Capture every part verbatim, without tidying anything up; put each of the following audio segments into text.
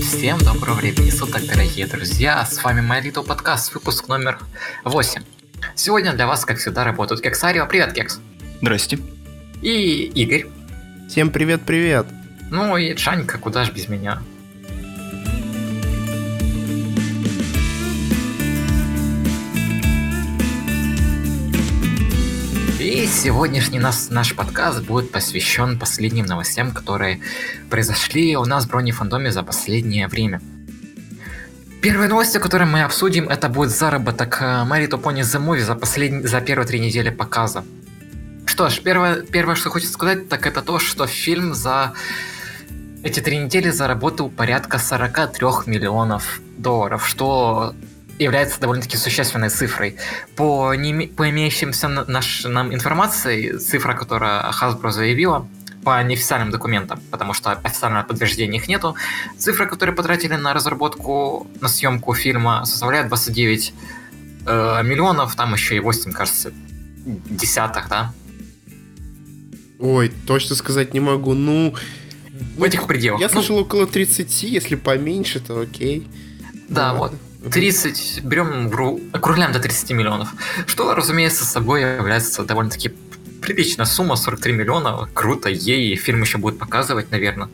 Всем доброго времени суток, дорогие друзья, с вами My Little Podcast, выпуск номер восемь. Сегодня для вас, как всегда, работают Кексарио. Привет, Кекс. Здрасте. И Игорь. Всем привет-привет. Ну и Шанька, куда ж без меня. И сегодняшний нас, наш подкаст будет посвящен последним новостям, которые произошли у нас в Бронефандоме за последнее время. Первая новость, которую мы обсудим, это будет заработок My Little Pony The Movie за, послед... за первые три недели показа. Что ж, первое, первое, что хочется сказать, так это то, что фильм за эти три недели заработал порядка сорок три миллиона долларов, что является довольно-таки существенной цифрой. По, не, по имеющимся наш, нам информации, цифра, которую Hasbro заявила, по неофициальным документам, потому что официального подтверждения их нету, цифра, которую потратили на разработку, на съемку фильма, составляет двадцать девять э, миллионов, там еще и восемь, кажется, десятых, да? Ой, точно сказать не могу, ну... В этих пределах. Я слышал, ну, около тридцати, если поменьше, то окей. Да, ну, вот. Ладно. тридцать, берем, округляем до тридцати миллионов, что, разумеется, с собой является довольно-таки приличная сумма, сорок три миллиона, круто, ей фильм еще будет показывать, наверное.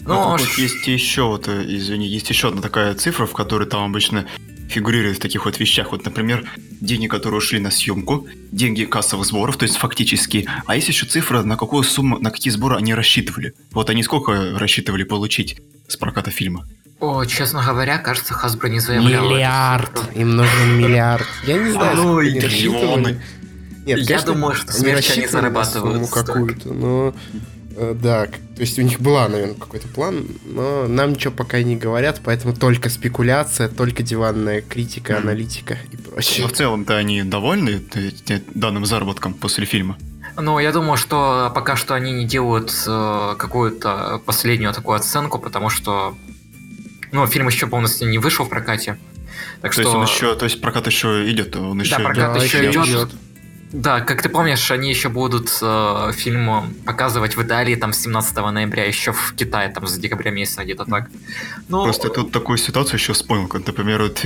Но... Ну, тут есть еще, вот, извини, есть еще одна такая цифра, в которой там обычно фигурирует в таких вот вещах, вот, например, деньги, которые ушли на съемку, деньги кассовых сборов, то есть фактически, а есть еще цифра, на какую сумму, на какие сборы они рассчитывали, вот они сколько рассчитывали получить с проката фильма. О, честно говоря, кажется, Hasbro не заявлял. Миллиард. Им нужен миллиард. Я не знаю, сколько они рассчитывали. Я думаю, что смерчи не зарабатывают какую-то, но... Да, то есть у них была, наверное, какой-то план, но нам ничего пока не говорят, поэтому только спекуляция, только диванная критика, аналитика и прочее. Но в целом-то они довольны данным заработком после фильма? Ну, я думаю, что пока что они не делают какую-то последнюю такую оценку, потому что... Ну, фильм еще полностью не вышел в прокате. Так то, что... есть он еще, то есть прокат еще идет? Он еще... Да, прокат да, еще идет. идет. Да, как ты помнишь, они еще будут э, фильм показывать в Италии там семнадцатого ноября, еще в Китае там с декабря месяца где-то так. Но... Просто тут такую ситуацию еще вспомнил, как, например, вот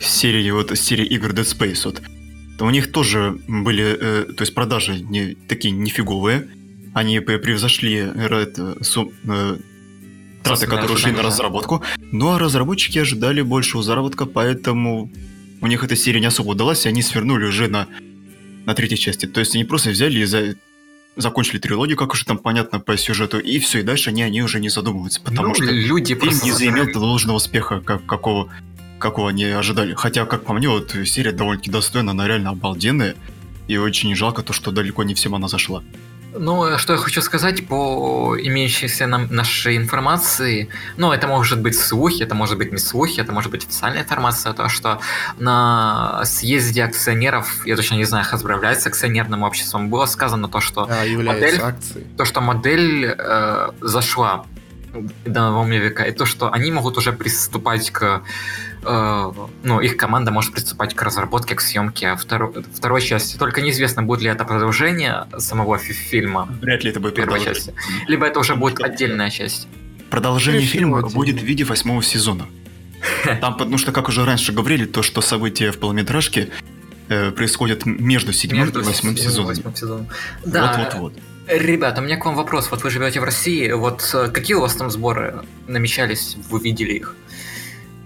серии, вот, серии игр Dead Space. Вот. У них тоже были, э, то есть продажи не, такие нефиговые. Они превзошли это, сум, э, траты, которые ушли на разработку. Ну а разработчики ожидали большего заработка, поэтому у них эта серия не особо удалась, и они свернули уже на, на третьей части. То есть они просто взяли и за... закончили трилогию, как уже там понятно по сюжету, и все, и дальше они, они уже не задумываются, потому ну, что люди фильм не заимел должного успеха, как, какого, какого они ожидали. Хотя, как по мне, вот серия довольно-таки достойна, она реально обалденная, и очень жалко то, что далеко не всем она зашла. Ну, что я хочу сказать, по имеющейся нам нашей информации, ну, это может быть слухи, это может быть не слухи, это может быть официальная информация, то, что на съезде акционеров, я точно не знаю, Hasbro является акционерным обществом, было сказано то, что а, модель, то, что модель э, зашла до нового века, и то, что они могут уже приступать к... Э, ну, их команда может приступать к разработке, к съемке второ, второй части. Только неизвестно, будет ли это продолжение самого фи- фильма. Вряд ли это будет первой части. Либо это уже будет отдельная часть. Продолжение фильма будет в виде восьмого сезона. Там, потому что, как уже раньше говорили, то, что события в полуметражке э, происходят между седьмым и восьмым сезоном. Вот-вот-вот. Ребята, у меня к вам вопрос. Вот вы живете в России, вот какие у вас там сборы намечались, вы видели их?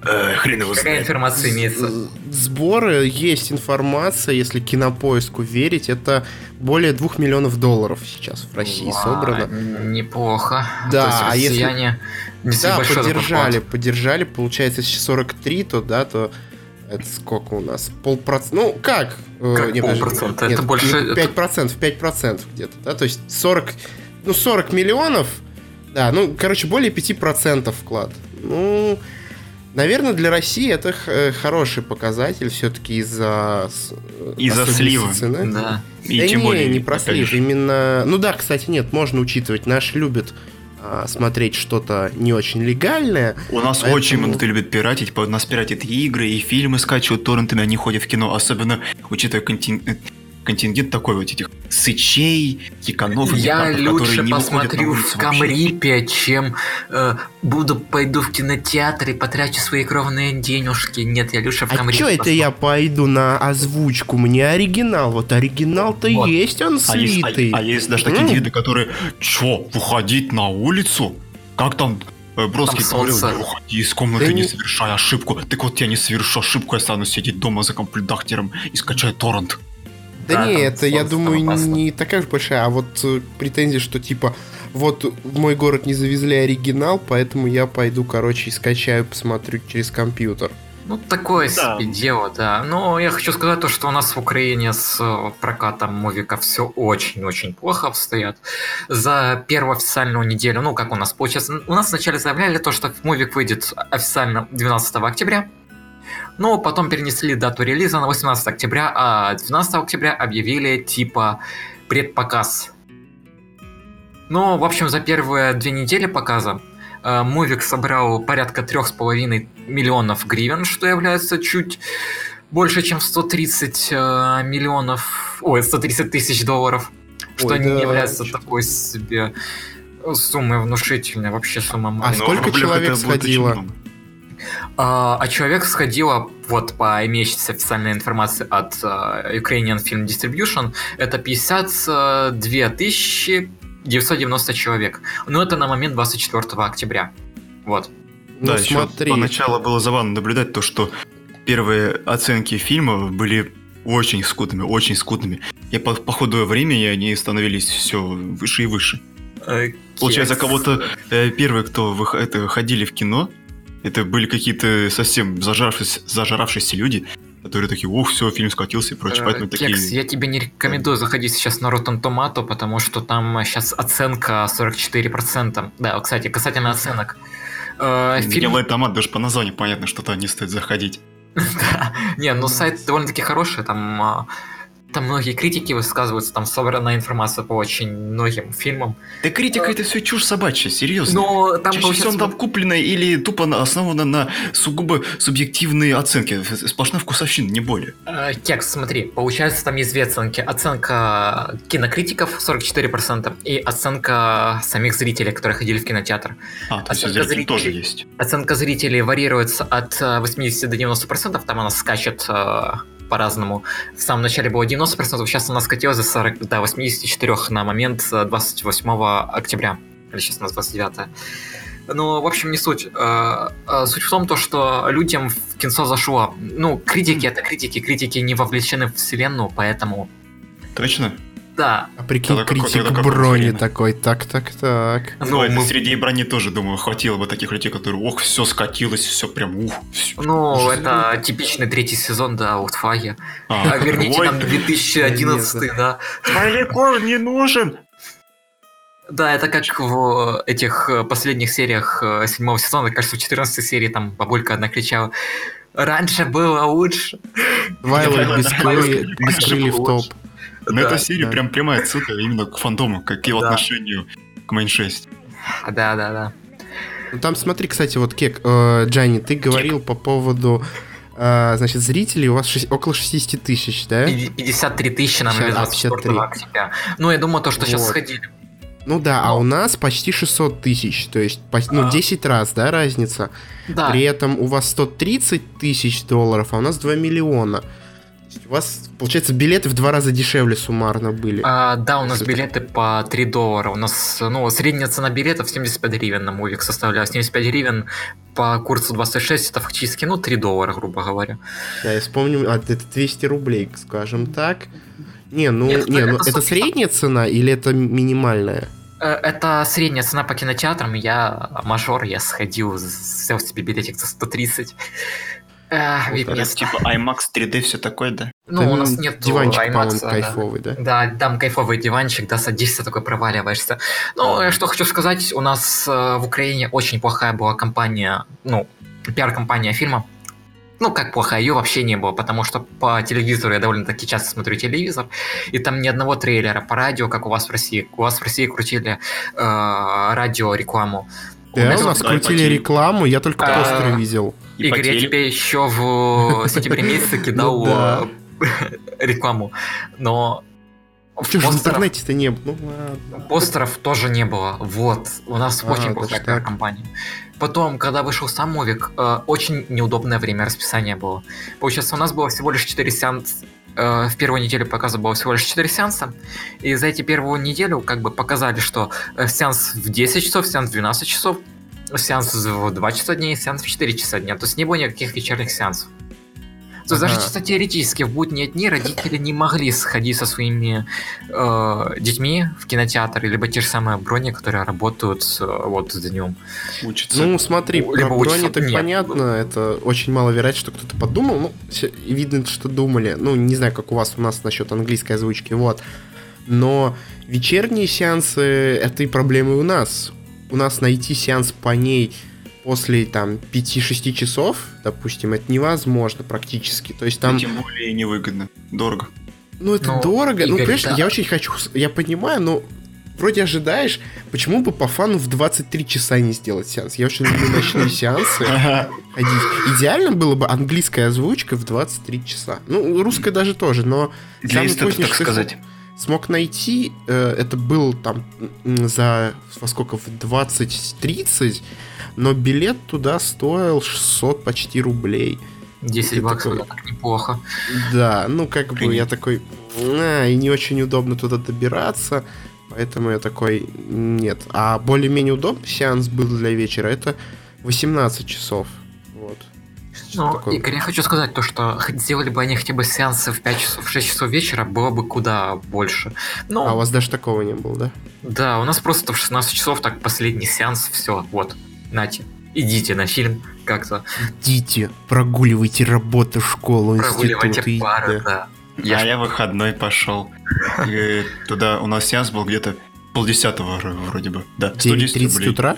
Э, хрен его знает. Какая информация имеется? Сборы, есть информация, если Кинопоиску верить, это более двух миллионов долларов сейчас в России Ва, собрано. Неплохо. Да, а если... Да, поддержали, поддержали, получается, если сорок три, то да, то... Это сколько у нас? Полпроцента. Ну, как? Как не, полпроцента? Даже, нет, это больше... пять процентов, пять процентов где-то, да? То есть сорок... Ну, сорок миллионов, да, ну, короче, более пяти процентов вклад. Ну, наверное, для России это х- хороший показатель все-таки из-за... Из-за слива. Цены. Да. И да тем не, более, не про слив, именно... Ну да, кстати, нет, можно учитывать. Наши любят... смотреть что-то не очень легальное. У нас поэтому... очень много любят пиратить, у нас пиратят и игры, и фильмы скачивают торрентами, они ходят в кино, особенно учитывая контин... контингент такой вот этих сычей, киканов, я лучше посмотрю в Камрипе, чем э, буду пойду в кинотеатр и потрачу свои кровные денежки. Нет, я лучше в Камрипе. А что это я пойду на озвучку? Мне оригинал. Вот оригинал-то вот. Есть, он слитый. А, а, а есть даже такие виды, которые чё, выходить на улицу? Как там... Броски говорил, уходи из комнаты, да не... не совершай ошибку. Так вот я не совершу ошибку, я стану сидеть дома за компьютером и скачаю торрент. Да, да не, это, я думаю, опасно. Не такая уж большая, а вот э, претензия, что типа, вот в мой город не завезли оригинал, поэтому я пойду, короче, и скачаю, посмотрю через компьютер. Ну, такое да. себе дело, да. Но я хочу сказать то, что у нас в Украине с прокатом мувиков все очень-очень плохо обстоят. За первую официальную неделю, ну, как у нас получается, у нас вначале заявляли то, что мувик выйдет официально двенадцатого октября, но потом перенесли дату релиза на восемнадцатое октября, а двенадцатого октября объявили типа предпоказ. Ну, в общем, за первые две недели показа мувик собрал порядка три с половиной миллионов гривен, что является чуть больше, чем сто тридцать миллионов... Ой, сто тридцать тысяч долларов. Что ой, не да, является чё-то. Такой себе суммой внушительной. Вообще сумма мувика. А сколько человек сходило? А, а человек сходило, вот по имеющейся официальной информации от uh, Ukrainian Film Distribution, это пятьдесят две тысячи девятьсот девяносто человек. Но это на момент двадцать четвёртого октября. Вот. Да, ну, еще смотри. Поначалу было забавно наблюдать то, что первые оценки фильма были очень скудными, очень скудными. И по, по ходу времени они становились все выше и выше. Э, Получается, yes. кого-то э, первые, кто вы, это, ходили в кино, это были какие-то совсем зажравшись, зажравшиеся люди, которые такие, ух, все, фильм скатился и прочее. Поэтому Кекс, такие... я тебе не рекомендую заходить сейчас на Rotten Tomato, потому что там сейчас оценка сорок четыре процента. Да, кстати, касательно оценок. Гнилой томат, даже по названию понятно, что туда не стоит заходить. Да, не, но сайт довольно-таки хороший, там... Там многие критики высказываются, там собрана информация по очень многим фильмам. Да критика а... это все чушь собачья, серьезно. Но там чаще получается... всего там куплено или тупо основано на сугубо субъективные оценки. Сплошная вкусовщина, не более. А, Кекс, смотри, получается там есть две оценки. Оценка кинокритиков сорок четыре процента и оценка самих зрителей, которые ходили в кинотеатр. А, то есть зрители тоже есть. Оценка зрителей варьируется от восьмидесяти до девяноста процентов, там она скачет... по-разному. В самом начале было девяносто процентов, сейчас у нас скатилось до, до восьмидесяти четырёх процентов на момент двадцать восьмого октября. Или сейчас у нас двадцать девятое. Ну, в общем, не суть. Суть в том, что людям в кинцо зашло. Ну, критики — это критики. Критики не вовлечены в вселенную, поэтому... Точно? Да. А прикинь, критик Брони такой, так-так-так. Ну, мы... среди Брони тоже, думаю, хватило бы таких людей, которые, ох, все скатилось, все прям, ух. Все, ну, все это все... типичный третий сезон, да, Outfire. А, а верните нам две тысячи одиннадцатый, да. Маликор не нужен! Да, это как в этих последних сериях седьмого сезона, кажется, в четырнадцатой серии там бабулька одна кричала: раньше было лучше. Вайлайт без крыльев топ. На да, эту серию да. прям прямая отсылка именно к фандому, как его да. отношению к Майн шесть. Да-да-да. Там смотри, кстати, вот Кек, э, Джани, ты говорил Кек. По поводу, э, значит, зрителей, у вас шесть, около шестьдесят тысяч, да? пятьдесят три тысячи нам навязано четвёртого октября. Ну, я думаю, то, что вот. Сейчас сходили. Ну да, но. А у нас почти шестьсот тысяч, то есть почти, а. ну, десять раз, да, разница? Да. При этом у вас сто тридцать тысяч долларов, а у нас два миллиона. У вас, получается, билеты в два раза дешевле суммарно были. А, да, у нас Супер. Билеты по три доллара. У нас, ну, средняя цена билетов семьдесят пять гривен на мувик составляла. семьдесят пять гривен по курсу двадцать шесть, это фактически, ну, три доллара, грубо говоря. Да, я вспомню, а, это двести рублей, скажем так. Не, ну, Нет, не, это, ну, это, это средняя цена или это минимальная? Это средняя цена по кинотеатрам. Я мажор, я сходил, взял себе билетик за сто тридцать. Эх, вот это, типа IMAX три дэ, все такое, да? Ну, там у нас нет диванчик, IMAX, да. Кайфовый, да? Да, там кайфовый диванчик, да, садишься, такой проваливаешься. Ну, а, что хочу сказать, у нас э, в Украине очень плохая была компания, ну, пиар-компания фильма. Ну, как плохая, ее вообще не было, потому что по телевизору я довольно-таки часто смотрю телевизор, и там ни одного трейлера по радио, как у вас в России. У вас в России крутили э, радиорекламу. Да, у нас, у нас крутили рекламу, я только постеры видел. Игорь, я тебе еще в сентябре месяце кидал рекламу, но... Что же, в интернете-то не было? Ну, постеров тоже не было. Вот. У нас а, очень плохая так. компания. Потом, когда вышел сам мувик, э, очень неудобное время расписания было. Получается, у нас было всего лишь четыре сеанса. Э, в первую неделю показа было всего лишь четыре сеанса. И за эти первую неделю как бы показали, что сеанс в десять часов, сеанс в двенадцать часов, сеанс в два часа дня и сеанс в четыре часа дня. То есть не было никаких вечерних сеансов. То есть даже чисто теоретически в будние дни родители не могли сходить со своими э, детьми в кинотеатр, либо те же самые брони, которые работают вот днем. Учатся. Ну смотри, либо про брони так понятно, это очень маловероятно, что кто-то подумал, ну видно, что думали, ну не знаю, как у вас, у нас насчет английской озвучки, вот. Но вечерние сеансы, это и проблемы у нас. У нас найти сеанс по ней... После там пяти-шести часов, допустим, это невозможно практически. То есть там... И тем более невыгодно. Дорого. Ну, это но, дорого. Игорь, ну, понимаешь, да. я очень хочу... Я понимаю, но вроде ожидаешь, почему бы по фану в двадцать три часа не сделать сеанс? Я очень люблю ночные сеансы. Идеально было бы английская озвучка в двадцать три часа. Ну, русская даже тоже, но... Есть это, так сказать. Смог найти, это был там за, во сколько, в двадцать-тридцать, но билет туда стоил шестьсот почти рублей. десять баксов, так неплохо. Да, ну как бы я такой, а, и не очень удобно туда добираться, поэтому я такой, нет. А более-менее удобный сеанс был для вечера, это восемнадцать часов, вот. Ну, такое? Игорь, я хочу сказать то, что сделали бы они хотя бы сеансы в пять часов, в шесть часов вечера, было бы куда больше. Но... А у вас даже такого не было, да? Да, у нас просто в шестнадцать часов так последний сеанс, все, вот, нате, идите на фильм как-то. Идите, прогуливайте работу, школу, прогуливайте институт. Прогуливайте пары, да. да. Я... А я выходной пошел. Туда у нас сеанс был где-то полдесятого вроде бы. девять тридцать утра?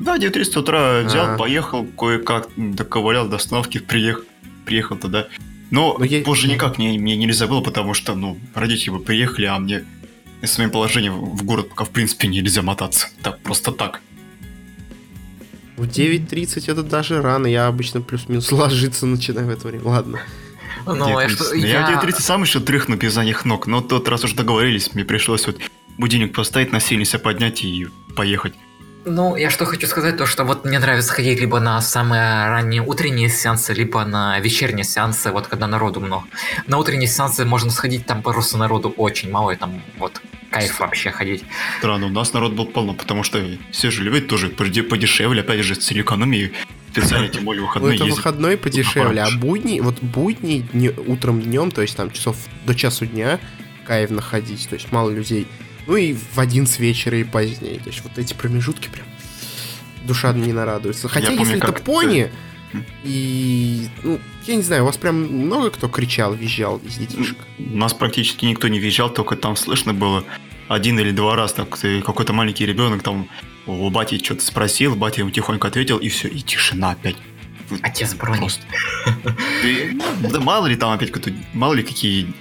Да, девять тридцать утра взял, А-а-а. поехал, кое-как доковылял до остановки, приехал, приехал туда. Но, Но позже я... никак мне, мне нельзя было, потому что, ну, родители бы приехали, а мне с моим положением в город пока в принципе нельзя мотаться. Так, просто так. В девять тридцать это даже рано, я обычно плюс-минус ложиться начинаю в это время, ладно. Ну, я что... Я в девять тридцать сам еще тряхну без задних ног, но тот раз уже договорились, мне пришлось вот будильник поставить, насильно себя поднять и поехать. Ну, я что хочу сказать, то что вот мне нравится ходить либо на самые ранние утренние сеансы, либо на вечерние сеансы, вот когда народу много. На утренние сеансы можно сходить, там просто народу очень мало, и там вот кайф вообще ходить. Странно, у нас народ был полно, потому что все же люди тоже подешевле, опять же, с экономией. Специально, тем более, выходной ездить. Ну, это выходной подешевле, а будни, вот будни утром, днем, то есть там часов до часу дня кайф находить, то есть мало людей. Ну и в одиннадцать вечера и позднее. То есть вот эти промежутки прям душа не нарадуется. Хотя я если помню, это пони, ты... и... Ну, я не знаю, у вас прям много кто кричал, визжал из детишек? У нас практически никто не визжал, только там слышно было один или два раза. Какой-то маленький ребенок там у бати что-то спросил, батя ему тихонько ответил, и все, и тишина опять. Отец брони. Да мало ли там опять какой-то... Мало ли какие...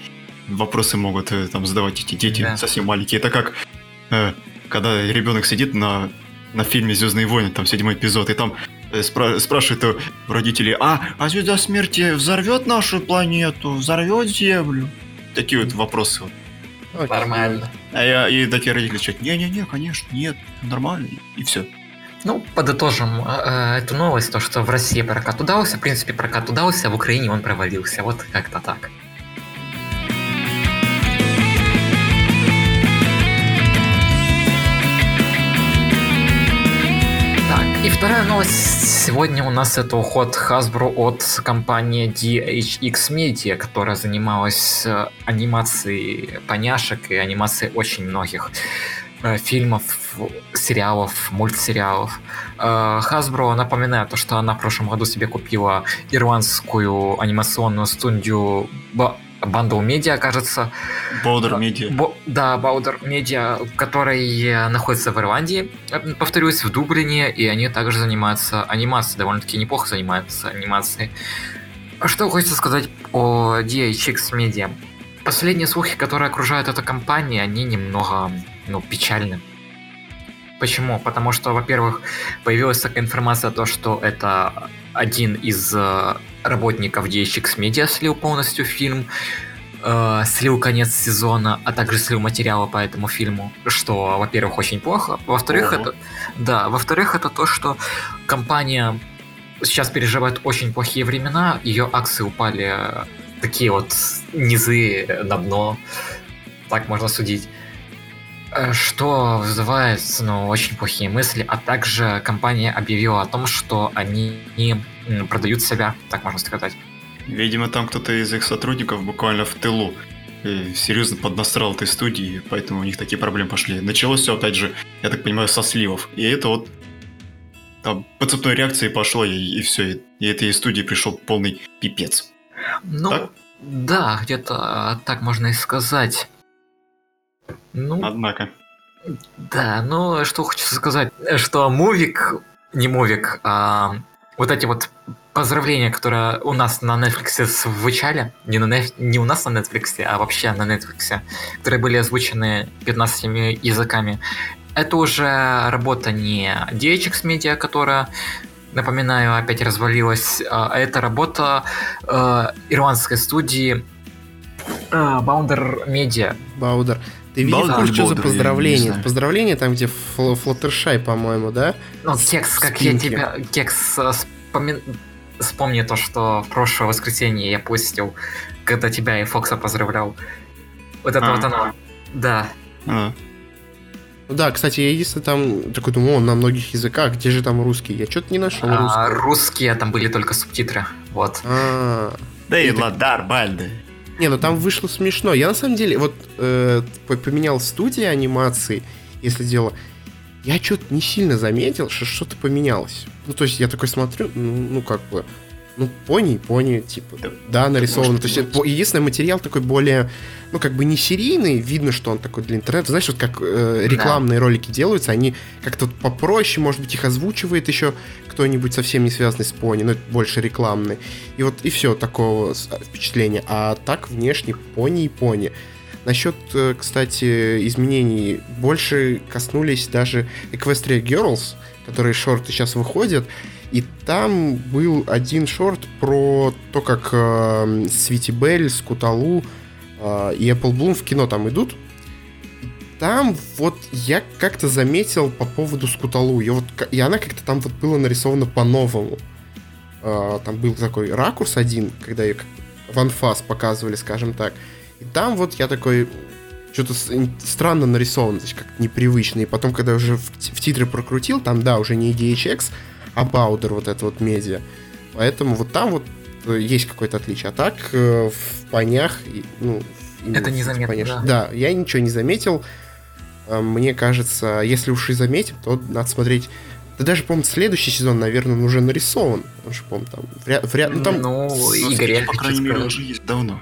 Вопросы могут там задавать эти дети, да. Совсем маленькие. Это как э, когда ребенок сидит на, на фильме «Звездные войны», там седьмой эпизод, и там э, спра- спрашивают у родителей: а, а звезда смерти взорвет нашу планету, взорвет Землю? Такие вот вопросы. Вот. Нормально. А я, и такие родители говорят: не-не-не, конечно, нет, нормально, и все. Ну, подытожим э, эту новость, то, что в России прокат удался, в принципе, прокат удался, а в Украине он провалился. Вот как-то так. И вторая новость сегодня у нас — это уход Hasbro от компании ди эйч икс Media, которая занималась анимацией поняшек и анимацией очень многих фильмов, сериалов, мультсериалов. Hasbro, напоминаю, то, что она в прошлом году себе купила ирландскую анимационную студию Boulder Media, кажется. Boulder Media. Бо- да, Boulder Media, который находится в Ирландии, повторюсь, в Дублине, и они также занимаются анимацией, довольно-таки неплохо занимаются анимацией. Что хочется сказать о ди эйч икс Media? Последние слухи, которые окружают эту компанию, они немного, ну, печальны. Почему? Потому что, во-первых, появилась такая информация о том, что это один из работников ди эйч икс Media слил полностью фильм. э, слил конец сезона, а также слил материалы по этому фильму, что, во-первых, очень плохо. Во-вторых, это, да, во-вторых, это то, что компания сейчас переживает очень плохие времена, ее акции упали такие вот низы на дно, так можно судить. Что вызывает, ну, очень плохие мысли, а также компания объявила о том, что они продают себя, так можно сказать. Видимо, там кто-то из их сотрудников буквально в тылу серьезно поднасрал этой студии, поэтому у них такие проблемы пошли. Началось все, опять же, я так понимаю, со сливов. И это вот там по цепной реакции пошло, и, и все. И этой студии пришел полный пипец. Ну, так? Да, где-то так можно и сказать. Ну, однако. Да, ну, что хочется сказать, что мувик, не мувик, а вот эти вот поздравления, которые у нас на Netflix звучали, не, на, не у нас на Netflix, а вообще на Netflix, которые были озвучены пятнадцатью языками, это уже работа не ди эйч экс Media, которая, напоминаю, опять развалилась, а это работа э, ирландской студии э, Boulder Media. Boulder. Ты видел, да, что за поздравление? Поздравление там, где фл- Флоттершай, по-моему, да? Ну, Кекс, как я тебя... Кекс, вспоми... вспомни то, что в прошлое воскресенье я постил, когда тебя и Фокса поздравлял. Вот это а-а-а. Вот оно. Да. А-а-а. Да, кстати, я единственное там... Такой думаю, на многих языках. Где же там русский? Я что-то не нашел русский. Русские, там были только субтитры. Вот. А-а-а. Да и ладар, бальды. Не, ну там вышло смешно. Я на самом деле, вот э, поменял студии анимации, если дело. Я что-то не сильно заметил, что что-то поменялось. Ну, то есть я такой смотрю, ну, ну как бы, ну, пони, пони, типа, да, да нарисовано. То есть единственный материал такой более, ну, как бы не серийный, видно, что он такой для интернета. Знаешь, вот как э, рекламные да. ролики делаются, они как-то вот попроще, может быть, их озвучивает еще кто-нибудь совсем не связанный с пони, но больше рекламный. И вот, и все, такого впечатления. А так, внешне, пони и пони. Насчет, кстати, изменений больше коснулись даже Equestria Girls, которые шорты сейчас выходят. И там был один шорт про то, как э, Свити Белль, Скуталу э, и Эппл Блум в кино там идут. И там вот я как-то заметил по поводу Скуталу. И, вот, и она как-то там вот была нарисована по-новому. Э, там был такой ракурс один, когда ее в анфас показывали, скажем так. И там вот я такой... Что-то странно нарисовано, то есть как-то непривычно. И потом, когда уже в, в титры прокрутил, там, да, уже не ди эйч экс, Абаудер, вот это вот медиа. Поэтому вот там вот есть какое-то отличие. А так э, в понях... Ну, это незаметно, понях, да. Да, я ничего не заметил. Мне кажется, если уж и заметим, то надо смотреть... Да даже, по-моему, следующий сезон, наверное, он уже нарисован. Потому что, по-моему, там... Вряд, вряд, ну, там... Ну, Игорь, по крайней мере, уже есть давно.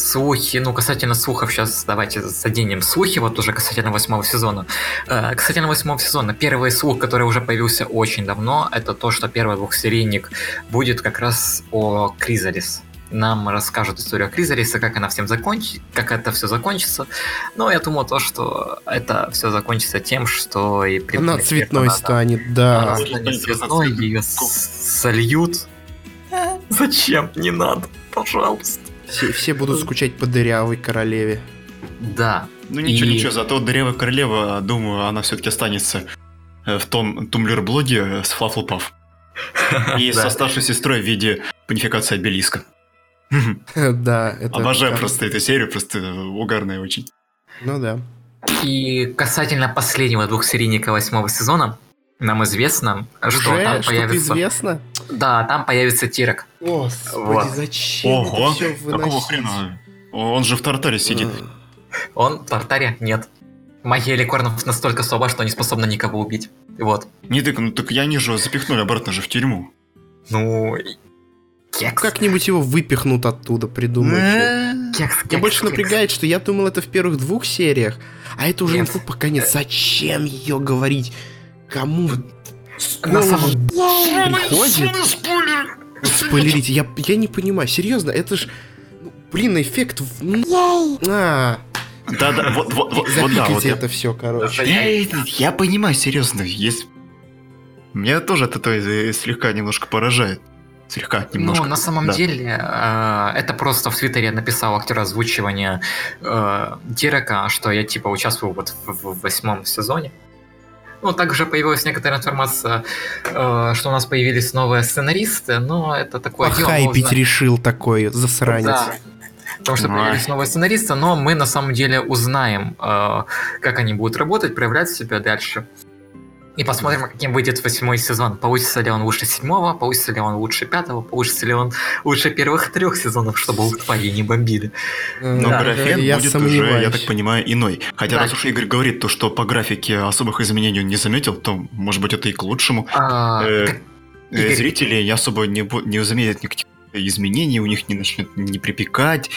Слухи, ну, касательно слухов, сейчас давайте заденем слухи, вот уже касательно восьмого сезона. Э, касательно восьмого сезона, первый слух, который уже появился очень давно, это то, что первый двухсерийник будет как раз о Кризалис. Нам расскажут историю о Кризалисе, как она всем закончит, как это все закончится. Но я думаю, то, что это все закончится тем, что и при... Она цветной станет, да. Она станет цветной, ее сольют. Зачем? Не надо, пожалуйста. Все, все будут скучать по дырявой королеве. Да. Ну ничего, и... ничего, зато дырявая королева, думаю, она все-таки останется в том тумблер-блоге с Флафлпаф. И со старшей сестрой в виде панификации обелиска. Да, это... Обожаю просто эту серию, просто угарная очень. Ну да. И касательно последнего двухсерийника восьмого сезона, нам известно, что там появится... Уже? Известно? Да, там появится Тирек. О, господи, вот. Зачем Ого. Это все выносить? Какого хрена? Он же в Тартаре сидит. Он в Тартаре? Нет. Магия ликорнов настолько слаба, что не способна никого убить. Вот. Не так, ну так я не же запихнули обратно же в тюрьму. Ну... Кекс. Как-нибудь его выпихнут оттуда, придумают. Кекс, кекс, Меня больше кекс. напрягает, что я думал это в первых двух сериях, а это уже инфу пока нет. Зачем ее говорить? Кому? На самом деле спойлерить. Я, я не понимаю, серьезно, это ж, блин, эффект. Да, да, вот, вот, вот, запикайте это все, короче. Я понимаю, серьезно, есть. Меня тоже это слегка немножко поражает. Слегка, немножко. Ну, на самом да. деле, э, это просто в Твиттере написал актер озвучивания э, Тирека, что я, типа, участвую вот в, в восьмом сезоне. Ну, также появилась некоторая информация, э, что у нас появились новые сценаристы, но это такое... Похайпить можно... решил такой засранец. Да. Потому что появились новые сценаристы, но мы на самом деле узнаем, э, как они будут работать, проявлять себя дальше. И посмотрим, каким выйдет восьмой сезон. Получится ли он лучше седьмого, получится ли он лучше пятого, получится ли он лучше первых трех сезонов, чтобы лукпаги не бомбили. Но да, график я будет сомневаюсь. Уже, я так понимаю, иной. Хотя да. раз уж Игорь говорит, то, что по графике особых изменений он не заметил, то, может быть, это и к лучшему. А, э, так, Игорь... Зрители особо не, не заметят никаких изменений, у них не начнет не припекать.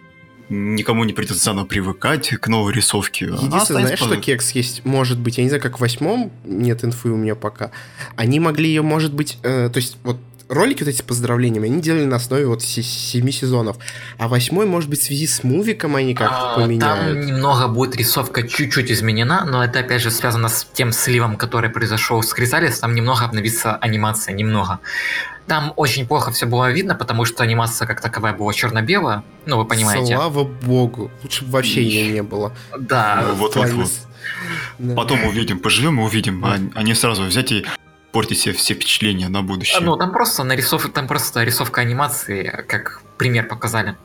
Никому не придется заново привыкать к новой рисовке. Единственное, а, знаешь, под... что кекс есть, может быть, я не знаю, как в восьмом, нет инфы у меня пока, они могли ее, может быть, э, то есть вот ролики вот эти с поздравлениями, они делали на основе вот семи сезонов, а восьмой, может быть, в связи с мувиком они как-то а, поменяют. Там немного будет рисовка чуть-чуть изменена, но это, опять же, связано с тем сливом, который произошел с Кризалис, там немного обновится анимация, немного. Там очень плохо все было видно, потому что анимация как таковая была черно-белая, ну вы понимаете. Слава богу, лучше бы вообще ее не было. Да. Ну, вот, вот, вот. Да. Потом увидим, поживем и увидим, да. а не сразу взять и портить себе все впечатления на будущее. Ну там просто нарисов... там просто рисовка анимации, как пример показали.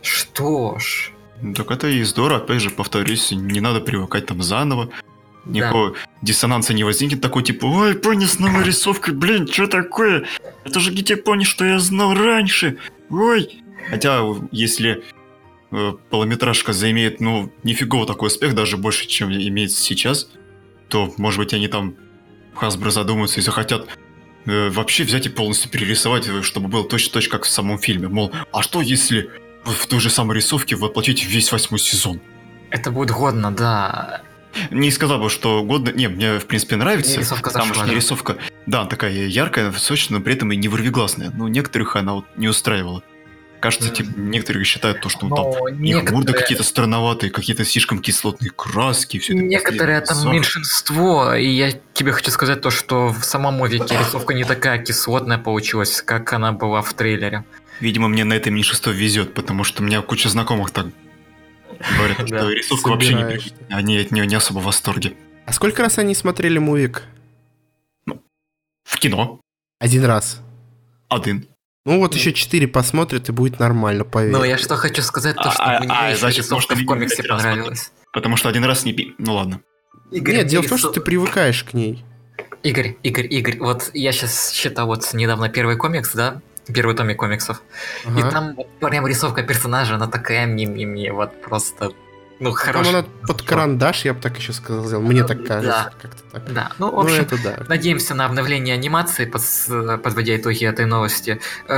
Что ж. Так это и здорово, опять же повторюсь, не надо привыкать там заново. Никакого да. диссонанса не возникнет, такой типа, ой, пони с новой рисовкой, блин, что такое? Это же не те пони, что я знал раньше, ой. Хотя, если э, полометражка заимеет, ну, нифигово такой успех, даже больше, чем имеет сейчас, то, может быть, они там в Hasbro задумаются и захотят э, вообще взять и полностью перерисовать, чтобы было точь-в-точь, как в самом фильме. Мол, а что если в той же самой рисовке воплотить весь восьмой сезон? Это будет годно, да. Не сказал бы, что годно... Не, мне, в принципе, нравится. Рисовка потому что да. рисовка, да, такая яркая, сочная, но при этом и не вырвиглазная. Но некоторых она вот не устраивала. Кажется, mm. типа, некоторые считают то, что ну, там некоторые... морды какие-то странноватые, какие-то слишком кислотные краски. Все это некоторые это сахар. Меньшинство, и я тебе хочу сказать то, что в самом мувике рисовка не такая кислотная получилась, как она была в трейлере. Видимо, мне на это меньшинство везет, потому что у меня куча знакомых так... Говорят, что да, рисовка вообще не прикольная. Они от нее не особо в восторге. А сколько раз они смотрели мувик? Ну, в кино. Один раз. Один. Ну вот mm. еще четыре посмотрят и будет нормально, поверь. Ну я что хочу сказать, то что а, мне а, еще значит, рисовка может, в комиксе понравилась. Потому что один раз не пи... Ну ладно. Игорь, Нет, дело рисов... в том, что ты привыкаешь к ней. Игорь, Игорь, Игорь, вот я сейчас считал вот недавно первый комикс, да? Первый томик комиксов. Ага. И там прям рисовка персонажа, она такая ми-ми-ми, вот просто, ну, хорошая. Там она под карандаш, я бы так еще сказал, сделал. Мне ну, так кажется. Да. Как-то так. Да. Ну, в общем, ну, да. надеемся на обновление анимации, подводя итоги этой новости. ди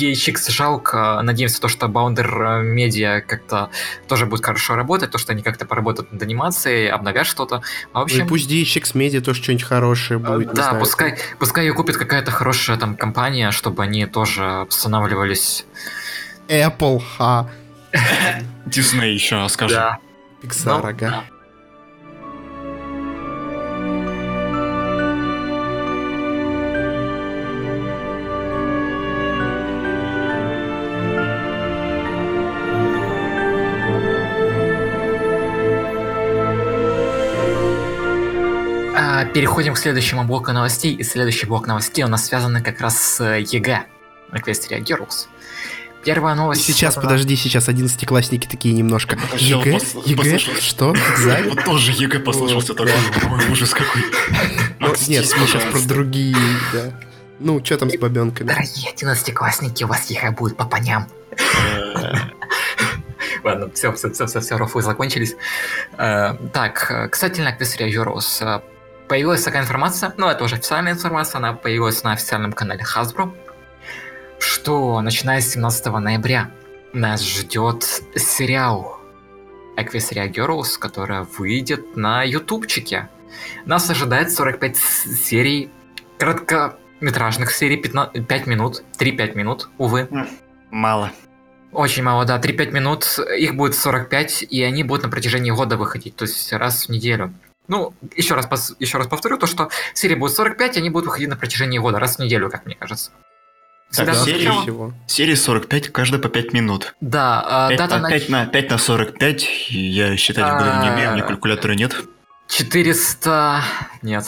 эйч экс жалко. Надеемся, то, что Boulder Media как-то тоже будет хорошо работать, то, что они как-то поработают над анимацией, обновят что-то. А, в общем, ну и пусть ди эйч экс Media тоже что-нибудь хорошее будет. Да, знаю, пускай, пускай ее купит какая-то хорошая там компания, чтобы они тоже останавливались. Apple, ха. Дисней еще, скажем. Да. Пиксар, ага. Да. А, переходим к следующему блоку новостей. И следующий блок новостей у нас связан как раз с ЕГЭ. Equestria Girls. Первая новость. Сейчас, связана... подожди, сейчас одиннадцатиклассники такие немножко. ЕГЭ? Пос... ЕГЭ? Что? За? Вот тоже ЕГЭ послышался такой. Ужас какой. Нет, мы сейчас про другие, да. Ну, что там с бабенками? Дорогие одиннадцатиклассники, у вас ЕГЭ будет по поням. Ладно, все, все, все, все, все, рофлы закончились. Так, касательно Equestria Girls. Появилась такая информация, ну, это уже официальная информация, она появилась на официальном канале Hasbro, что начиная с семнадцатого ноября нас ждет сериал Equestria Girls, который выйдет на ютубчике. Нас ожидает сорок пять серий, короткометражных серий, пятнадцать, пять минут, три-пять минут, увы. Мало. Очень мало, да, три-пять минут, их будет сорок пять, и они будут на протяжении года выходить, то есть раз в неделю. Ну, еще раз, еще раз повторю, то что серии будет сорок пять, и они будут выходить на протяжении года, раз в неделю, как мне кажется. Всегда серии, всего. Серии сорок пять, каждая по пять минут. Да, пять, дата на... пять, на, пять на сорок пять, я считать в голове не имею, у меня калькулятора нет. четыреста... нет.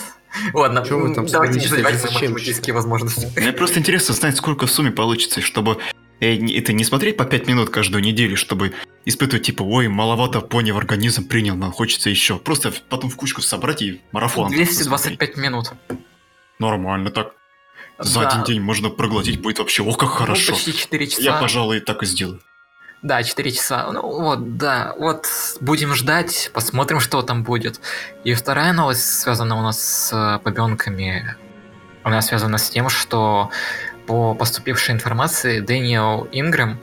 Ладно, что вы там давайте не задевать свои математические возможности. Мне просто интересно знать, сколько в сумме получится, чтобы... Это не смотреть по пять минут каждую неделю, чтобы испытывать, типа, ой, маловато пони в организм принял, нам хочется еще. Просто потом в кучку собрать и марафон. двести двадцать пять минут. Нормально так. За да. один день можно проглотить, будет вообще, о, как хорошо. Ну, почти четыре часа. Я, пожалуй, так и сделаю. Да, четыре часа. Ну вот, да, вот будем ждать, посмотрим, что там будет. И вторая новость связана у нас с бабенками. Она связана с тем, что по поступившей информации Дэниел Инграм,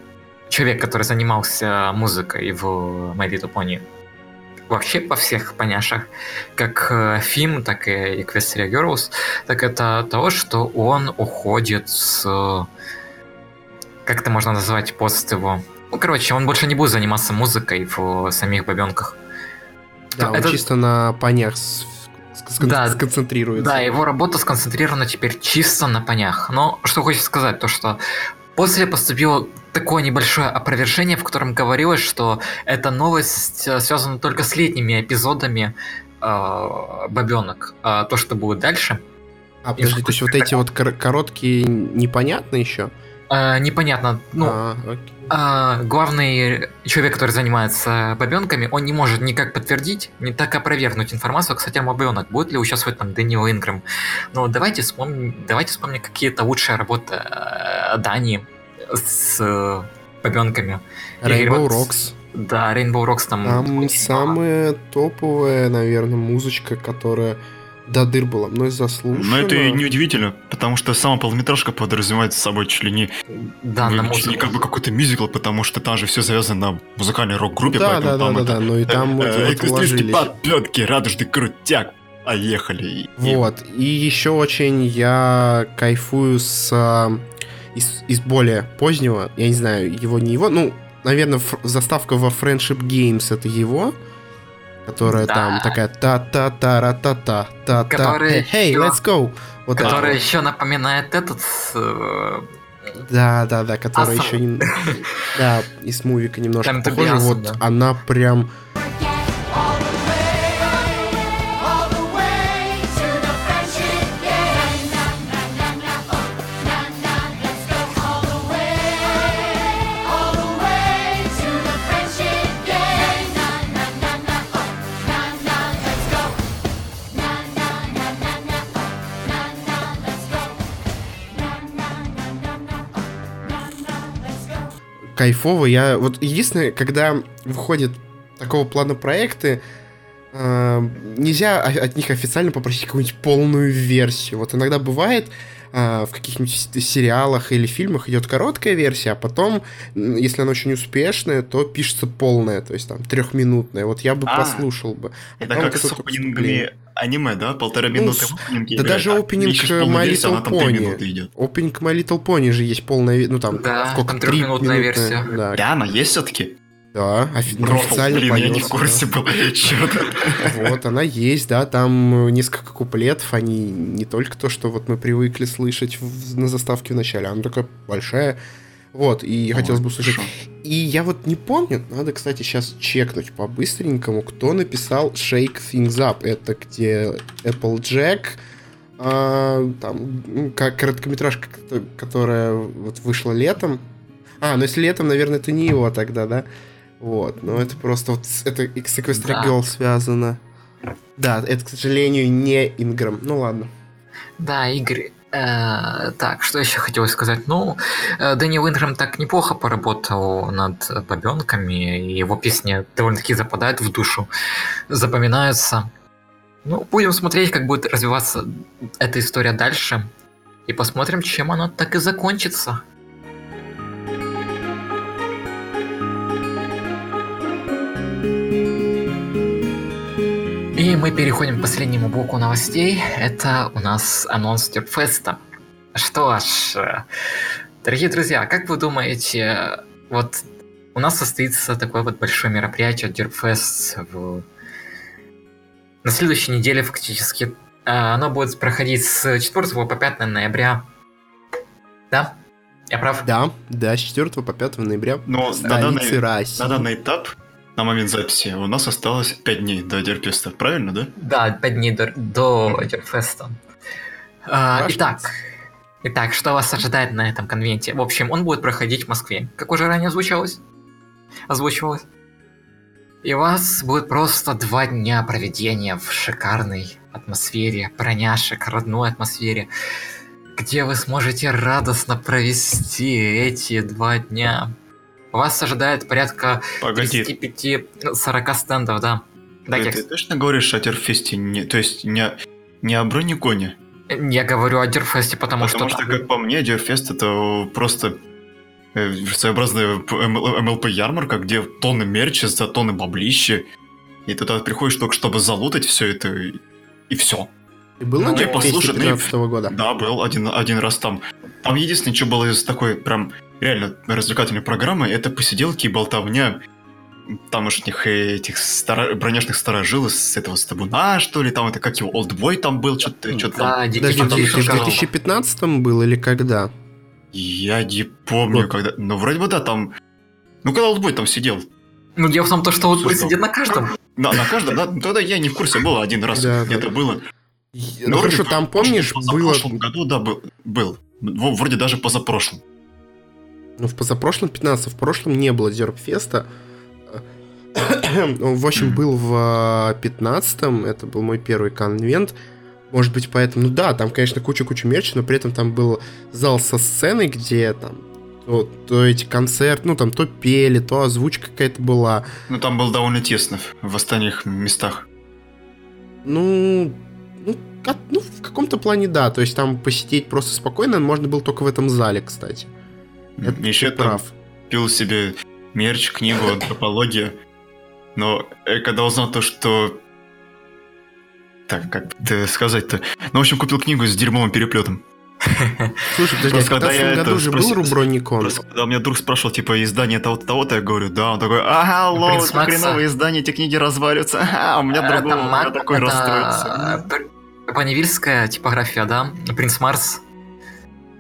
человек, который занимался музыкой в My Little Pony, вообще по всех поняшах, как фильм, так и Equestria Girls, так это то, что он уходит с... Как это можно назвать пост его? Ну, короче, он больше не будет заниматься музыкой в самих бабенках. Да, это... он чисто на понях скон... да, сконцентрируется. Да, его работа сконцентрирована теперь чисто на понях. Но что хочется сказать, то что... После поступило такое небольшое опровержение, в котором говорилось, что эта новость связана только с летними эпизодами э, бабенок. А то, что будет дальше... А, подожди, то есть вот эти вот кор- короткие непонятно еще? А, непонятно. Ну, а, а, главный человек, который занимается бабенками, он не может никак подтвердить, ни так опровергнуть информацию, кстати, о бабенок. Будет ли участвовать там Дэниел Инграм? Но давайте вспомним, давайте вспомним какие-то лучшие работы Дании с бабенками. Rainbow Rocks. Да, Rainbow Rocks там. Там самая топовая, наверное, музычка, которая до дыр была мной заслушана. Но это и неудивительно, потому что сама полнометражка подразумевает с собой чуть ли не, да, вы, чуть не как бы какой-то мюзикл, потому что там же все завязано на музыкальной рок-группе. Да, да, да, да, да, но и там экстрасенские подпётки, радужный крутяк, поехали. Вот, и еще очень я кайфую с... Из, из более позднего, я не знаю, его не его, ну, наверное, фр- заставка во Friendship Games это его, которая да. там такая та-та-та-ра-та-та, та-та, который hey, еще, let's go. Вот который это. Еще напоминает этот... Да-да-да, который awesome. Еще... Да, из мувика немножко похожа, awesome, вот да. Она прям... Кайфово. Я вот единственное, когда выходят такого плана проекты, э, нельзя от них официально попросить какую-нибудь полную версию. Вот иногда бывает э, в каких-нибудь сериалах или фильмах идет короткая версия, а потом, если она очень успешная, то пишется полная, то есть там трехминутная. Вот я бы а, послушал бы. А это как с опенингами аниме, да? Полтора минуты. Ну, да, даже опенинг My Little Pony. Опенинг My Little Pony же есть полная, ну там, да, сколько, трехминутная версия. Да. Да, она есть все-таки? Да, офи- Бро, официально блин, поется. Я не в курсе был, чёрт. Вот, она есть, да, там несколько куплетов, они не только то, что вот мы привыкли слышать в, на заставке в начале, она такая большая, вот, и О, хотелось бы услышать. И я вот не помню, надо, кстати, сейчас чекнуть по-быстренькому, кто написал Shake Things Up, это где Applejack, а, там, как короткометражка, которая вот вышла летом. А, ну если летом, наверное, это не его тогда, да? Вот, но это просто вот с, это с Equestria Girls связано. Да, это, к сожалению, не Инграм. Ну ладно. Да, Игорь. Э, так, что еще хотелось сказать? Ну, э, Дэниел Инграм так неплохо поработал над бабенками, и его песни довольно-таки западают в душу, запоминаются. Ну, будем смотреть, как будет развиваться эта история дальше, и посмотрим, чем она так и закончится. И мы переходим к последнему блоку новостей. Это у нас анонс Дерпфеста. Что ж, дорогие друзья, как вы думаете, вот у нас состоится такое вот большое мероприятие Дерпфест в... на следующей неделе фактически. Оно будет проходить с четвёртого по пятое ноября. Да? Я прав? Да, да, с четвёртого по пятое ноября Но в столице России. На данный этап, на момент записи, у нас осталось пять дней до Дерпфеста, правильно, да? Да, пять дней до, до Дерпфеста. А, итак, итак, что вас ожидает на этом конвенте? В общем, он будет проходить в Москве, как уже ранее озвучивалось. Озвучивалось. И у вас будет просто два дня проведения в шикарной атмосфере, броняшек, родной атмосфере, где вы сможете радостно провести эти два дня. Вас ожидает порядка тридцать пять сорок стендов, да. Да, ты, ты точно говоришь о Дерпфесте? Не, то есть не, не о Бронеконе? Я говорю о Дерпфесте, потому, потому что... Потому что, как по мне, Дерпфест — это просто своеобразная эм эл пэ-ярмарка, где тонны мерча за тонны баблища, и ты туда приходишь только чтобы залутать все это, и, и все. Ты был на Дерпфесте две тысячи тринадцатого года? Да, был один, один раз там. Там единственное, что было из такой прям реально развлекательной программы, это посиделки и болтовня тамошних этих стар... бронежных старожил с этого Стабуна, что ли, там это как его Олдбой там был, что-то, что-то да, там. Даже в две тысячи пятнадцатом был или когда? Я не помню, вот. Когда. Ну, вроде бы да, там. Ну, когда Олдбой там сидел. Ну, дело в том, что Олдбой сидит на каждом. Да, на каждом, да. Тогда я не в курсе, было один раз где-то было. Ну, хорошо, там помнишь, было... В прошлом году, да, был. Вроде даже позапрошлом. Ну, в позапрошлом пятнадцатом, в прошлом не было Дерпфеста. В общем, был в пятнадцатом, это был мой первый конвент. Может быть, поэтому... Ну да, там, конечно, куча-куча мерча, но при этом там был зал со сценой, где там то, то эти концерты, ну там то пели, то озвучка какая-то была. Ну там было довольно тесно в остальных местах. Ну... Ну, как, ну, в каком-то плане да, то есть там посидеть просто спокойно можно было только в этом зале, кстати. Это еще ты прав. Пил себе мерч, книгу, антропологию, но когда узнал то, что... Так, как это сказать-то? Ну, в общем, купил книгу с дерьмовым переплетом. Слушай, подожди, в двадцатом году же был Руброникон. Когда у меня друг спрашивал, типа, издание того-то, я говорю, да, он такой, ага, лоу, хреновые издания, эти книги разваливаются, а у меня другого, у меня такой расстроится. Паневильская типография, да? Принц Марс?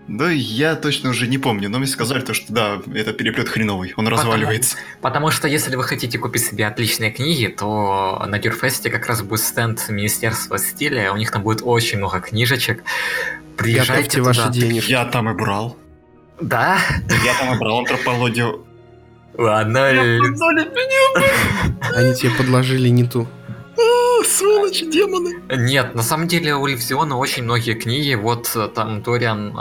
Да, я точно уже не помню, но мне сказали, то, что да, это переплет хреновый, он разваливается. Потому, потому что если вы хотите купить себе отличные книги, то на Дерпфесте как раз будет стенд Министерства стиля, у них там будет очень много книжечек. Приезжайте. Готовьте туда. Ваши денежки. Я там и брал. Да? Я там и брал антропологию. Ладно. Они тебе подложили не ту. Сволочи, демоны. Нет, на самом деле у Ливзиона очень многие книги. Вот там Дориан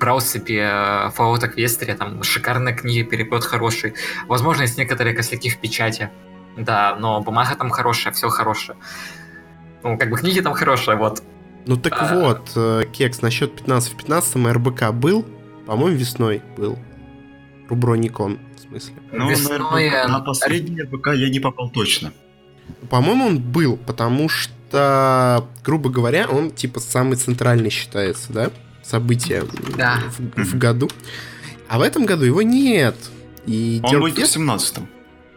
брал себе Fallout Equestria, там шикарная книга, переплет хороший. Возможно, есть некоторые косяки в печати. Да, но бумага там хорошая, все хорошее. Ну, как бы книги там хорошие, вот. Ну так а... вот, Кекс, насчет пятнадцатого в пятнадцатом РБК был, по-моему, весной был. Руброникон, в смысле. Ну, весной... на, РБК, на последний РБК я не попал точно. По-моему, он был, потому что, грубо говоря, он типа самый центральный считается, да? Событие да. В, в году. А в этом году его нет. И он Дерпфест... будет в семнадцатом.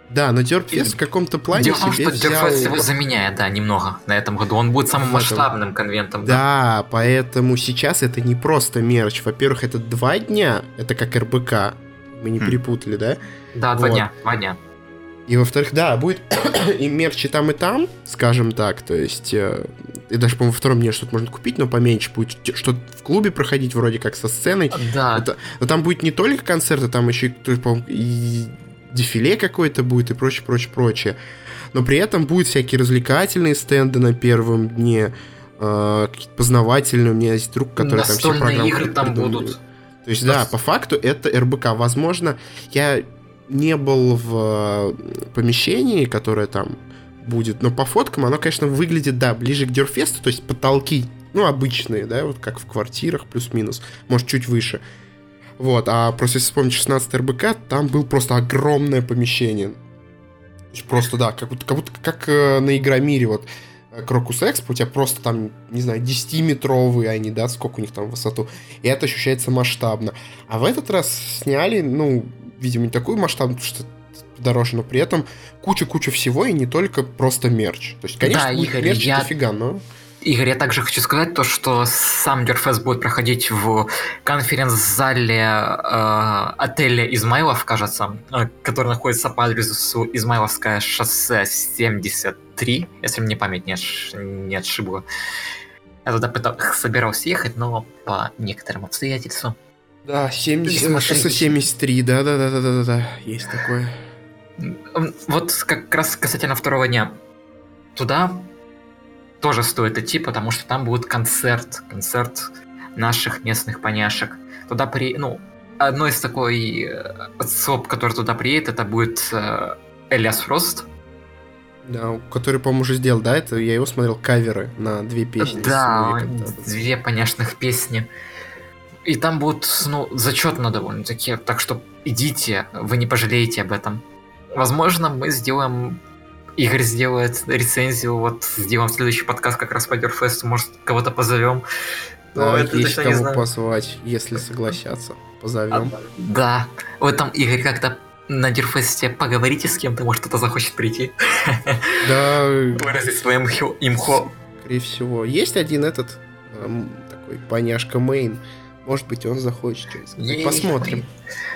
Да, но Дерпфест в каком-то плане дело себе взял... Дерпфест его заменяет, да, немного на этом году. Он будет самым масштабным конвентом. Да, да, поэтому сейчас это не просто мерч. Во-первых, это два дня, это как РБК. Мы не перепутали, да? Да, вот. два дня, два дня. И во-вторых, да, будет и мерч и там, и там, скажем так, то есть, э, и даже, по-моему, во втором дне что-то можно купить, но поменьше будет что-то в клубе проходить вроде как со сценой. Да. Это, но там будет не только концерты, там еще и, по-моему, и дефиле какое-то будет и прочее, прочее, прочее. Но при этом будут всякие развлекательные стенды на первом дне, э, какие-то познавательные, у меня есть друг, который там все программы игры там будут. То есть, да, по факту это РБК. Возможно, я... не был в помещении, которое там будет, но по фоткам оно, конечно, выглядит, да, ближе к Дерпфесту, то есть потолки, ну, обычные, да, вот как в квартирах, плюс-минус, может, чуть выше. Вот, а просто если вспомнить шестнадцатый РБК, там было просто огромное помещение. То есть просто, да, как будто, как будто как на Игромире, вот, Крокус Экспо, у тебя просто там, не знаю, десятиметровые они, да, сколько у них там в высоту, и это ощущается масштабно. А в этот раз сняли, ну, видимо, не такой масштаб, потому что дороже, но при этом куча-куча всего, и не только просто мерч. То есть, конечно, да, будет Игорь, мерч, я... дофига, но... Игорь, я также хочу сказать то, что сам Дерпфест будет проходить в конференц-зале э, отеля Измайлов, кажется, э, который находится по адресу Измайловское шоссе семьдесят три, если мне память не, ш... не отшибла. Я туда пытался, собирался ехать, но по некоторым обстоятельствам. Да, семьдесят, шоссе семьдесят три, да-да-да-да-да, есть такое. Вот как раз касательно второго дня. Туда тоже стоит идти, потому что там будет концерт, концерт наших местных поняшек. Туда при... Ну, одно из такой особ, который туда приедет, это будет э, Элиас Рост. Да, который, по-моему, уже сделал, да? Это я его смотрел, каверы на две песни. Да, две поняшных песни. И там будут, ну, зачетно довольно-таки, так что идите, вы не пожалеете об этом. Возможно, мы сделаем... Игорь сделает рецензию, вот сделаем следующий подкаст как раз по Дерпфесту, может, кого-то позовем. Да, это есть кого знаю. Позвать, если согласятся, позовем. А, да, вот там Игорь как-то на Дерпфесте поговорите с кем-то, может, кто-то захочет прийти. Да. Выразить своим имхо. Скорее всего. Есть один этот, такой поняшка Мейн, может быть, он захочет что-нибудь. Посмотрим.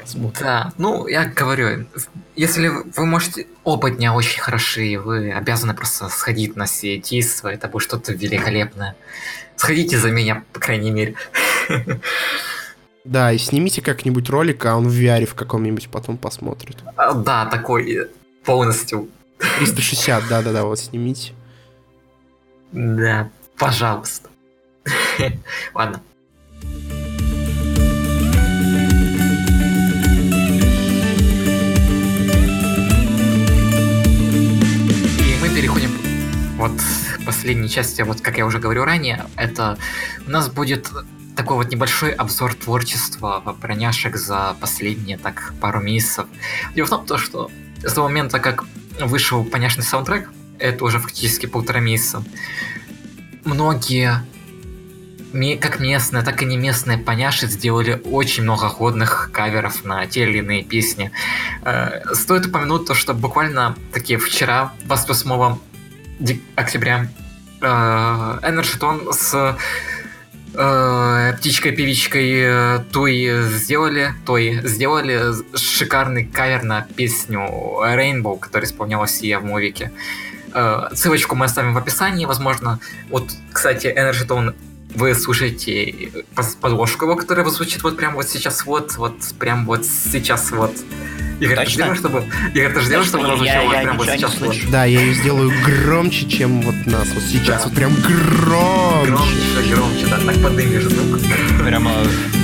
Смотрим. Да, ну, я говорю, если вы можете... Оба дня очень хороши, вы обязаны просто сходить на все действа, это будет что-то великолепное. Сходите за меня, по крайней мере. Да, и снимите как-нибудь ролик, а он в ви ар в каком-нибудь потом посмотрит. А, да, такой полностью. триста шестьдесят, да-да-да, вот снимите. Да, пожалуйста. Ладно. Вот последней части, вот как я уже говорил ранее, это у нас будет такой вот небольшой обзор творчества броняшек за последние так пару месяцев. Дело в том, то, что с того момента, как вышел поняшный саундтрек, это уже фактически полтора месяца, многие, как местные, так и не местные поняши сделали очень много годных каверов на те или иные песни. Стоит упомянуть то, что буквально таки вчера, двадцать восьмого октября, Энерджитон с э, птичкой-певичкой Туи сделали, Туи сделали шикарный кавер на песню Rainbow, которая исполнялась и в мувике. Э, ссылочку мы оставим в описании, возможно. Вот, кстати, Энерджитон, вы слушаете подложку его, которая звучит вот прямо вот сейчас, вот, вот прям вот сейчас, вот. Игорь, точно? Ты сделаешь, чтобы... Игорь, ты же делаешь, чтобы она звучала вот прямо вот сейчас? Слышу. Да, я ее сделаю громче, чем вот нас вот сейчас. Да. Вот прям громче. Громче, громче, да, так поднимешь звук. Прямо,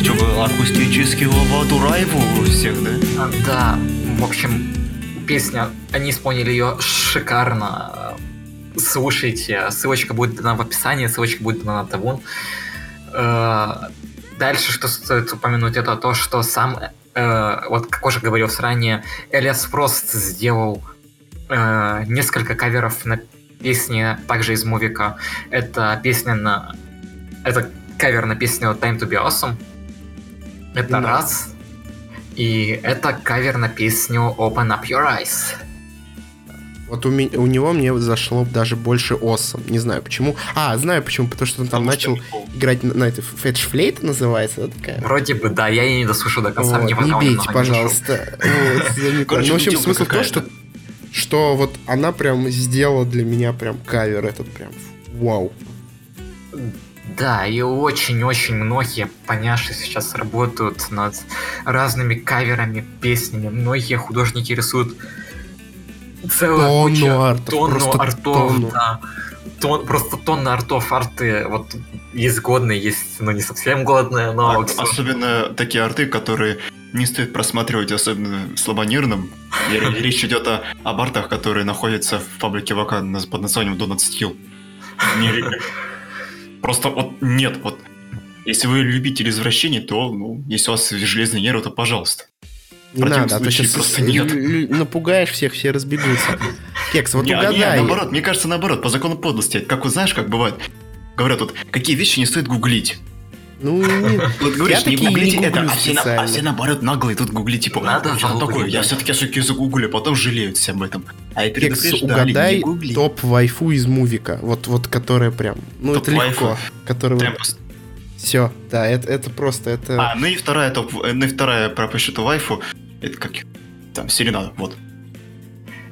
что было, акустический лаватурайву у всех, да? А, да, в общем, песня, они исполнили ее шикарно. Слушайте, ссылочка будет дана в описании, ссылочка будет дана на табун. Дальше, что стоит упомянуть, это то, что сам... Вот, как уже говорил ранее, Элиас Фрост сделал э, несколько каверов на песни, также из мувика. Это песня на... Это кавер на песню Time to be Awesome. Это no. раз. И это кавер на песню Open Up Your Eyes. Вот у, ми- у него мне зашло даже больше Awesome. Не знаю почему. А, знаю почему, потому что он там потому начал играть на, на это фэтч-флейт называется, да, такая? Вроде бы, да, я ее не дослушал до конца. Вот, мне не бейте, пожалуйста. В общем, смысл в том, что что вот она прям сделала для меня прям кавер этот прям вау. Да, и очень-очень многие поняши сейчас работают над разными каверами, песнями. Многие художники рисуют целая тонну куча, артов, тонну артов, тонну. Да, тон, просто тонна артов, арты, вот, есть годные, есть, ну, не совсем годные, но... А, вот, особенно все. Такие арты, которые не стоит просматривать, особенно слабонервным. Речь идет о, об артах, которые находятся в фабрике ВК под названием Донатстил. Просто вот нет, вот, если вы любитель извращений, то, ну, если у вас железные нервы, то пожалуйста. Не надо, а то сейчас нет. Л- л- напугаешь всех, все разбегутся. Кекс, вот не, угадай. Не, наоборот, мне кажется, наоборот, по закону подлости. Как вот знаешь, как бывает, говорят, вот, какие вещи не стоит гуглить. Ну, вот говоришь, не гуглите не это, а все, на, а все наоборот наглые тут гуглить, типа, надо, что такое, я все-таки все-таки загуглю, потом жалеют все об этом. А я Кекс, угадай топ-вайфу из мувика, вот, вот которая прям, ну топ это вайфу. Легко. Которая прям... вот... Все, да, это, это просто, это... А, ну и вторая топ, ну и вторая про посчету вайфу, это как, там, Сиренада, вот.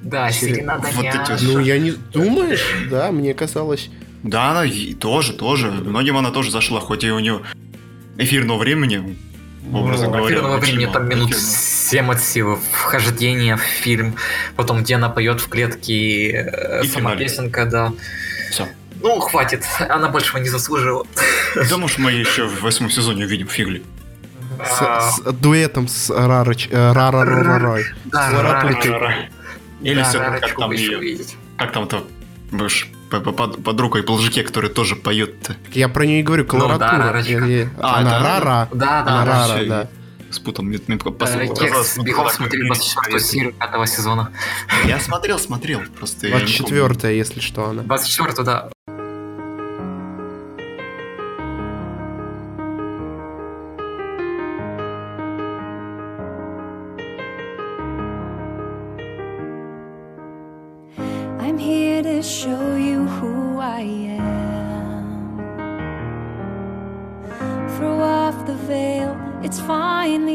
Да, Сиренада, вот я... Ну, я не... Думаешь? Да, мне казалось... Да, она тоже, тоже. Многим она тоже зашла, хоть и у нее эфирного времени, образно говоря. Эфирного времени там минут семь от силы. Вхождение в фильм, потом где она поет в клетке, сама песенка, да. Все. Ну, хватит, она большего не заслужила. Да, может, мы еще в восьмом сезоне увидим фигли. С дуэтом с Рарой. Рара-рарой. Или все, как там ее... Как там-то будешь... Под, под рукой по лжике, который тоже поет-то. Я про нее и говорю, колоратура. Ну, да, я... А, она Рара. Да, да, Рара, да. да. Спутал, мне посмотрел. Кекс, бегом смотрели двадцать четвёртую серию пятого сезона. Я смотрел, смотрел. Просто двадцать четвёртая, если что, она. двадцать четвёртая, да.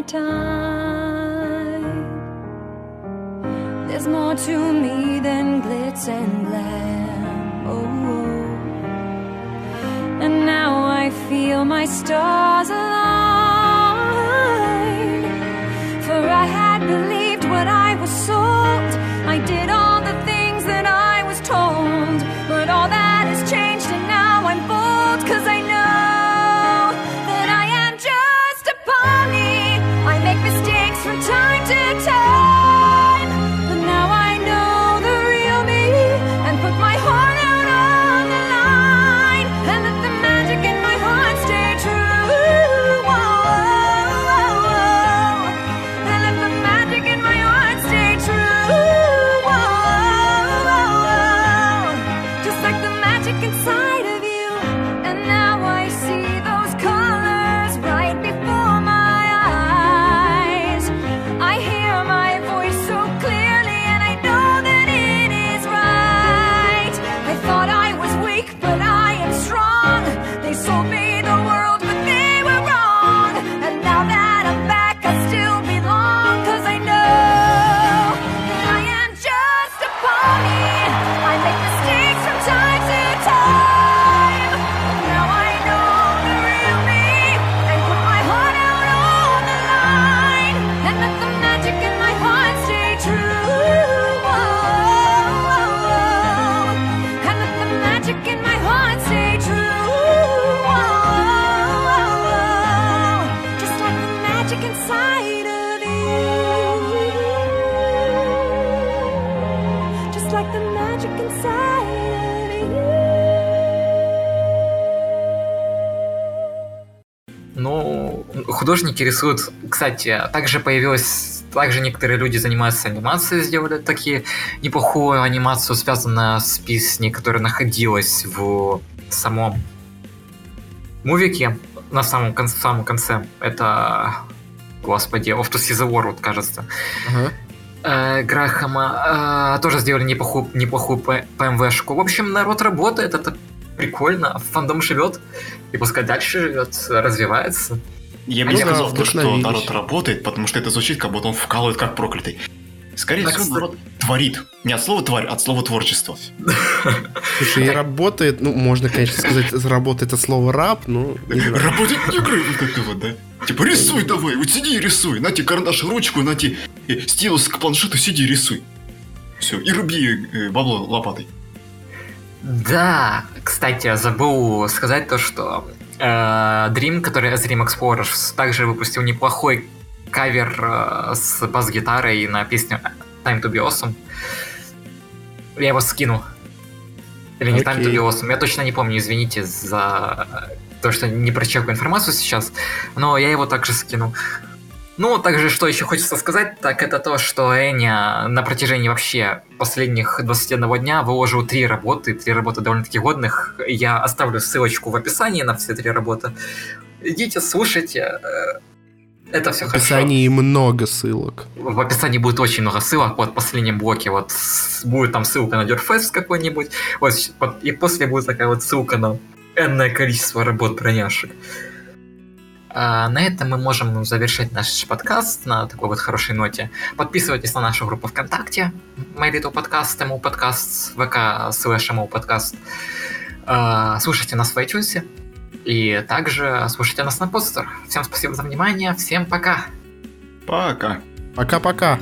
Time. There's more to me than glitz and glam. Oh, oh, and now I feel my stars align. For I had believed what I was sold. I did all the things that I was told, but all that has changed, and now I'm bold, 'cause I know. From time to time, but now I know the real me, and put my heart out on the line, and let the magic in my heart stay true. Oh, oh, oh. And let the magic in my heart stay true. Oh, oh, oh. Just like the magic inside of you, and now I see those colors right before my eyes. Ну, художники рисуют, кстати, также появилось, также некоторые люди занимаются анимацией, сделали такие неплохую анимацию, связанную с песней, которая находилась в самом мувике, на самом конце, самом конце, это, господи, Off to See the World, кажется. Uh-huh. Грахама, тоже сделали неплохую, неплохую ПМВшку. В общем, народ работает, это прикольно. Фандом живет, и пускай дальше живет, развивается. Я бы не сказал, что народ работает, потому что это звучит, как будто он вкалывает как проклятый. Скорее всего, народ творит. Не от слова «тварь», а от слова «творчество». Слушай, и работает, ну, можно, конечно, сказать, работает от слова «раб», но... Работает негры, вот как-то вот, да? Типа, рисуй давай, вот сиди и рисуй. На тебе карандаш, ручку, на тебе стилус к планшету, сиди и рисуй. Все, и руби бабло лопатой. Да, кстати, я забыл сказать то, что э, Dream, который с Dream Explorer, также выпустил неплохой кавер э, с бас-гитарой на песню Time to be Awesome. Я его скину. Или не Time to be Awesome, я точно не помню, извините за... то, что не прочекаю информацию сейчас, но я его также скину. Ну, также, что еще хочется сказать, так это то, что Эня на протяжении вообще последних двадцати одного дня выложил три работы, три работы довольно-таки годных. Я оставлю ссылочку в описании на все три работы. идите, слушайте. Это все хорошо. В описании хорошо. Много ссылок. В описании будет очень много ссылок. Вот в последнем блоке вот будет там ссылка на Дерпфест какой-нибудь. Вот, и после будет такая вот ссылка на энное количество работ броняшек. А на этом мы можем завершать наш подкаст на такой вот хорошей ноте. Подписывайтесь на нашу группу ВКонтакте. My Little Podcast, эм эл Podcast, ВК слэш эм эл Podcast. А, слушайте нас в iTunes. И также слушайте нас на подстер. Всем спасибо за внимание. Всем пока. Пока. Пока-пока.